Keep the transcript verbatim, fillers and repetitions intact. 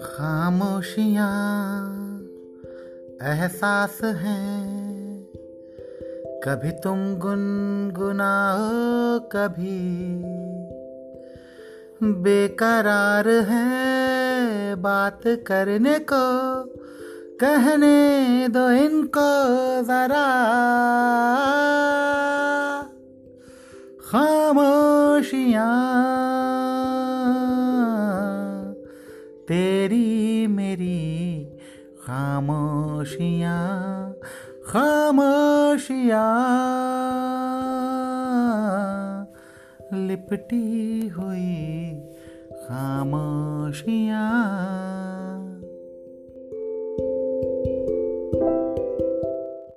खामोशियाँ एहसास हैं, कभी तुम गुनगुनाओ कभी बेकरार है। बात करने को कहने दो इनको ज़रा, खामोशियाँ तेरी मेरी खामोशियाँ, खामोशियाँ लिपटी हुई खामोशियाँ।